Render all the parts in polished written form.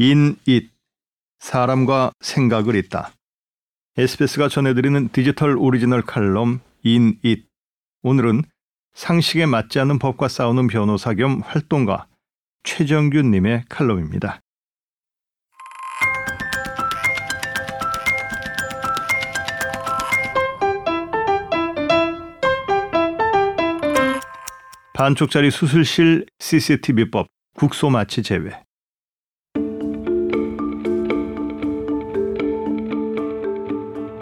in it, 사람과 생각을 있다. SBS가 전해드리는 디지털 오리지널 칼럼 in it. 오늘은 상식에 맞지 않는 법과 싸우는 변호사 겸 활동가 최정균 님의 칼럼입니다. 반쪽짜리 수술실 CCTV법, 국소마취 제외.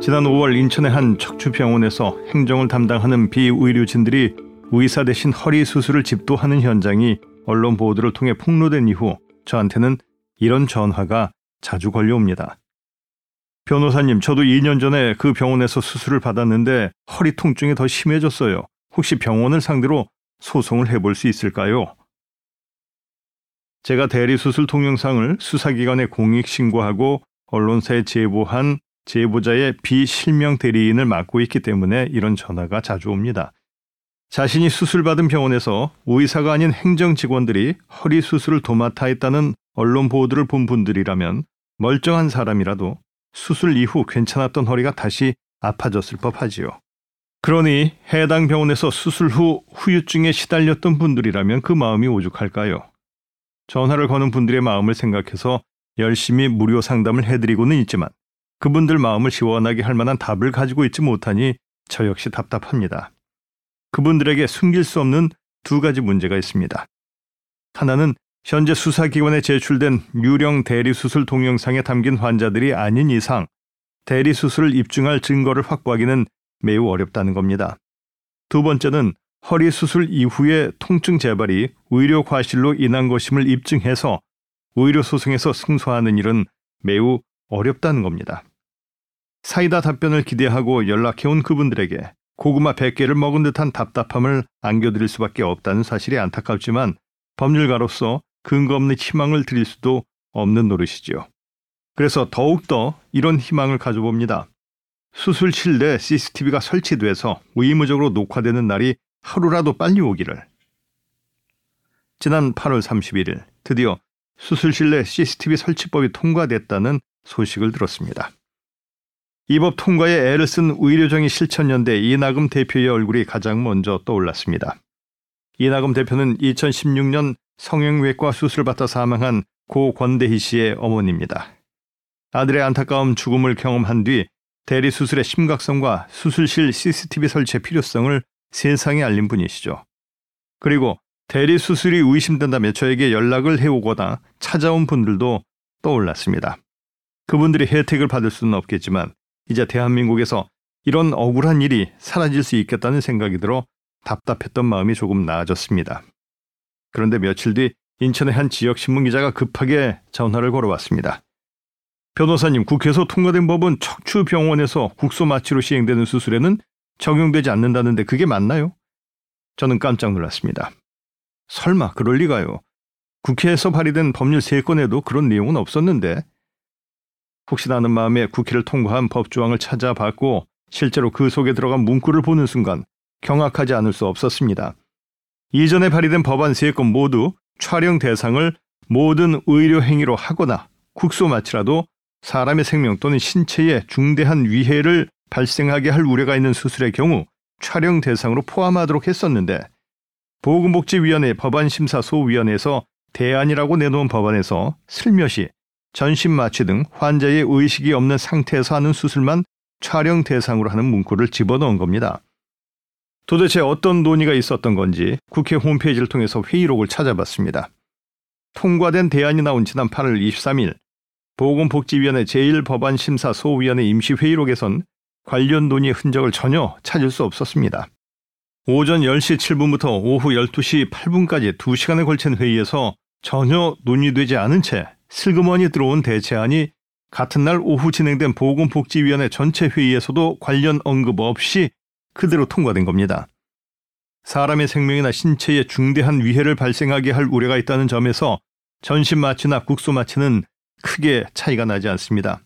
지난 5월 인천의 한 척추병원에서 행정을 담당하는 비의료진들이 의사 대신 허리 수술을 집도하는 현장이 언론 보도를 통해 폭로된 이후 저한테는 이런 전화가 자주 걸려옵니다. 변호사님, 저도 2년 전에 그 병원에서 수술을 받았는데 허리 통증이 더 심해졌어요. 혹시 병원을 상대로 소송을 해볼 수 있을까요? 제가 대리수술 동영상을 수사기관에 공익신고하고 언론사에 제보한 제보자의 비실명 대리인을 맡고 있기 때문에 이런 전화가 자주 옵니다. 자신이 수술받은 병원에서 의사가 아닌 행정직원들이 허리 수술을 도맡아 했다는 언론 보도를 본 분들이라면 멀쩡한 사람이라도 수술 이후 괜찮았던 허리가 다시 아파졌을 법하지요. 그러니 해당 병원에서 수술 후 후유증에 시달렸던 분들이라면 그 마음이 오죽할까요? 전화를 거는 분들의 마음을 생각해서 열심히 무료 상담을 해드리고는 있지만 그분들 마음을 시원하게 할 만한 답을 가지고 있지 못하니 저 역시 답답합니다. 그분들에게 숨길 수 없는 두 가지 문제가 있습니다. 하나는 현재 수사기관에 제출된 유령 대리수술 동영상에 담긴 환자들이 아닌 이상 대리수술을 입증할 증거를 확보하기는 매우 어렵다는 겁니다. 두 번째는 허리 수술 이후에 통증 재발이 의료 과실로 인한 것임을 입증해서 의료 소송에서 승소하는 일은 매우 어렵다는 겁니다. 사이다 답변을 기대하고 연락해온 그분들에게 고구마 100개를 먹은 듯한 답답함을 안겨드릴 수밖에 없다는 사실이 안타깝지만 법률가로서 근거 없는 희망을 드릴 수도 없는 노릇이지요. 그래서 더욱더 이런 희망을 가져봅니다. 수술실 내 CCTV가 설치돼서 의무적으로 녹화되는 날이 하루라도 빨리 오기를. 지난 8월 31일 드디어 수술실 내 CCTV 설치법이 통과됐다는 소식을 들었습니다. 이 법 통과에 애를 쓴 의료정의 실천연대 이나금 대표의 얼굴이 가장 먼저 떠올랐습니다. 이나금 대표는 2016년 성형외과 수술을 받다 사망한 고 권대희 씨의 어머니입니다. 아들의 안타까운 죽음을 경험한 뒤 대리수술의 심각성과 수술실 CCTV 설치의 필요성을 세상에 알린 분이시죠. 그리고 대리수술이 의심된다며 저에게 연락을 해오거나 찾아온 분들도 떠올랐습니다. 그분들이 혜택을 받을 수는 없겠지만 이제 대한민국에서 이런 억울한 일이 사라질 수 있겠다는 생각이 들어 답답했던 마음이 조금 나아졌습니다. 그런데 며칠 뒤 인천의 한 지역신문 기자가 급하게 전화를 걸어왔습니다. 변호사님, 국회에서 통과된 법은 척추병원에서 국소마취로 시행되는 수술에는 적용되지 않는다는데 그게 맞나요? 저는 깜짝 놀랐습니다. 설마 그럴 리가요. 국회에서 발의된 법률 3건에도 그런 내용은 없었는데. 혹시나 하는 마음에 국회를 통과한 법조항을 찾아봤고 실제로 그 속에 들어간 문구를 보는 순간 경악하지 않을 수 없었습니다. 이전에 발의된 법안 3건 모두 촬영 대상을 모든 의료 행위로 하거나 국소마취라도 사람의 생명 또는 신체에 중대한 위해를 발생하게 할 우려가 있는 수술의 경우 촬영 대상으로 포함하도록 했었는데 보건복지위원회 법안심사소위원회에서 대안이라고 내놓은 법안에서 슬며시 전신마취 등 환자의 의식이 없는 상태에서 하는 수술만 촬영 대상으로 하는 문구를 집어넣은 겁니다. 도대체 어떤 논의가 있었던 건지 국회 홈페이지를 통해서 회의록을 찾아봤습니다. 통과된 대안이 나온 지난 8월 23일 보건복지위원회 제1법안심사소위원회 임시회의록에선 관련 논의의 흔적을 전혀 찾을 수 없었습니다. 오전 10시 7분부터 오후 12시 8분까지 2시간에 걸친 회의에서 전혀 논의되지 않은 채 슬그머니 들어온 대체안이 같은 날 오후 진행된 보건복지위원회 전체 회의에서도 관련 언급 없이 그대로 통과된 겁니다. 사람의 생명이나 신체에 중대한 위해를 발생하게 할 우려가 있다는 점에서 전신마취나 국소마취는 크게 차이가 나지 않습니다.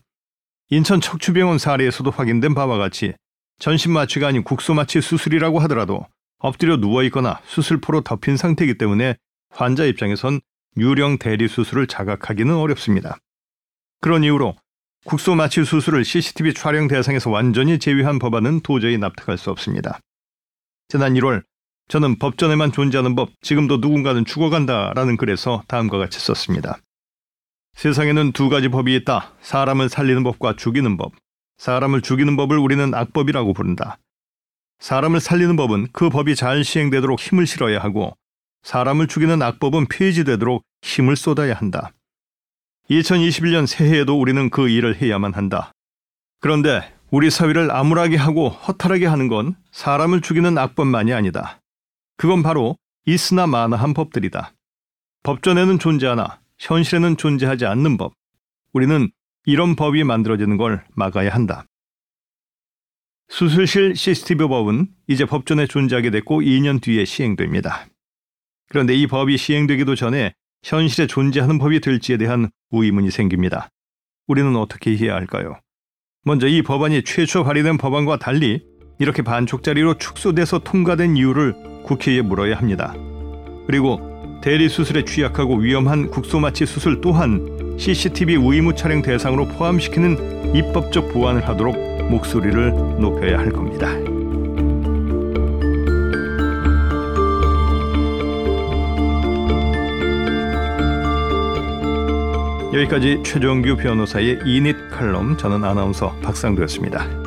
인천 척추병원 사례에서도 확인된 바와 같이 전신마취가 아닌 국소마취 수술이라고 하더라도 엎드려 누워있거나 수술포로 덮인 상태이기 때문에 환자 입장에선 유령 대리 수수를 자각하기는 어렵습니다. 그런 이유로 국소 마취 수수를 CCTV 촬영 대상에서 완전히 제외한 법안은 도저히 납득할 수 없습니다. 지난 1월 저는 법전에만 존재하는 법, 지금도 누군가는 죽어간다라는 글에서 다음과 같이 썼습니다. 세상에는 두 가지 법이 있다. 사람을 살리는 법과 죽이는 법. 사람을 죽이는 법을 우리는 악법이라고 부른다. 사람을 살리는 법은 그 법이 잘 시행되도록 힘을 실어야 하고, 사람을 죽이는 악법은 폐지되도록 힘을 쏟아야 한다. 2021년 새해에도 우리는 그 일을 해야만 한다. 그런데 우리 사회를 암울하게 하고 허탈하게 하는 건 사람을 죽이는 악법만이 아니다. 그건 바로 있으나 마나한 법들이다. 법전에는 존재하나 현실에는 존재하지 않는 법. 우리는 이런 법이 만들어지는 걸 막아야 한다. 수술실 CCTV 법은 이제 법전에 존재하게 됐고 2년 뒤에 시행됩니다. 그런데 이 법이 시행되기도 전에 현실에 존재하는 법이 될지에 대한 의문이 생깁니다. 우리는 어떻게 해야 할까요? 먼저 이 법안이 최초 발의된 법안과 달리 이렇게 반쪽짜리로 축소돼서 통과된 이유를 국회에 물어야 합니다. 그리고 대리수술에 취약하고 위험한 국소마취 수술 또한 CCTV 의무 촬영 대상으로 포함시키는 입법적 보완을 하도록 목소리를 높여야 할 겁니다. 여기까지 최종규 변호사의 이닛 칼럼, 저는 아나운서 박상도였습니다.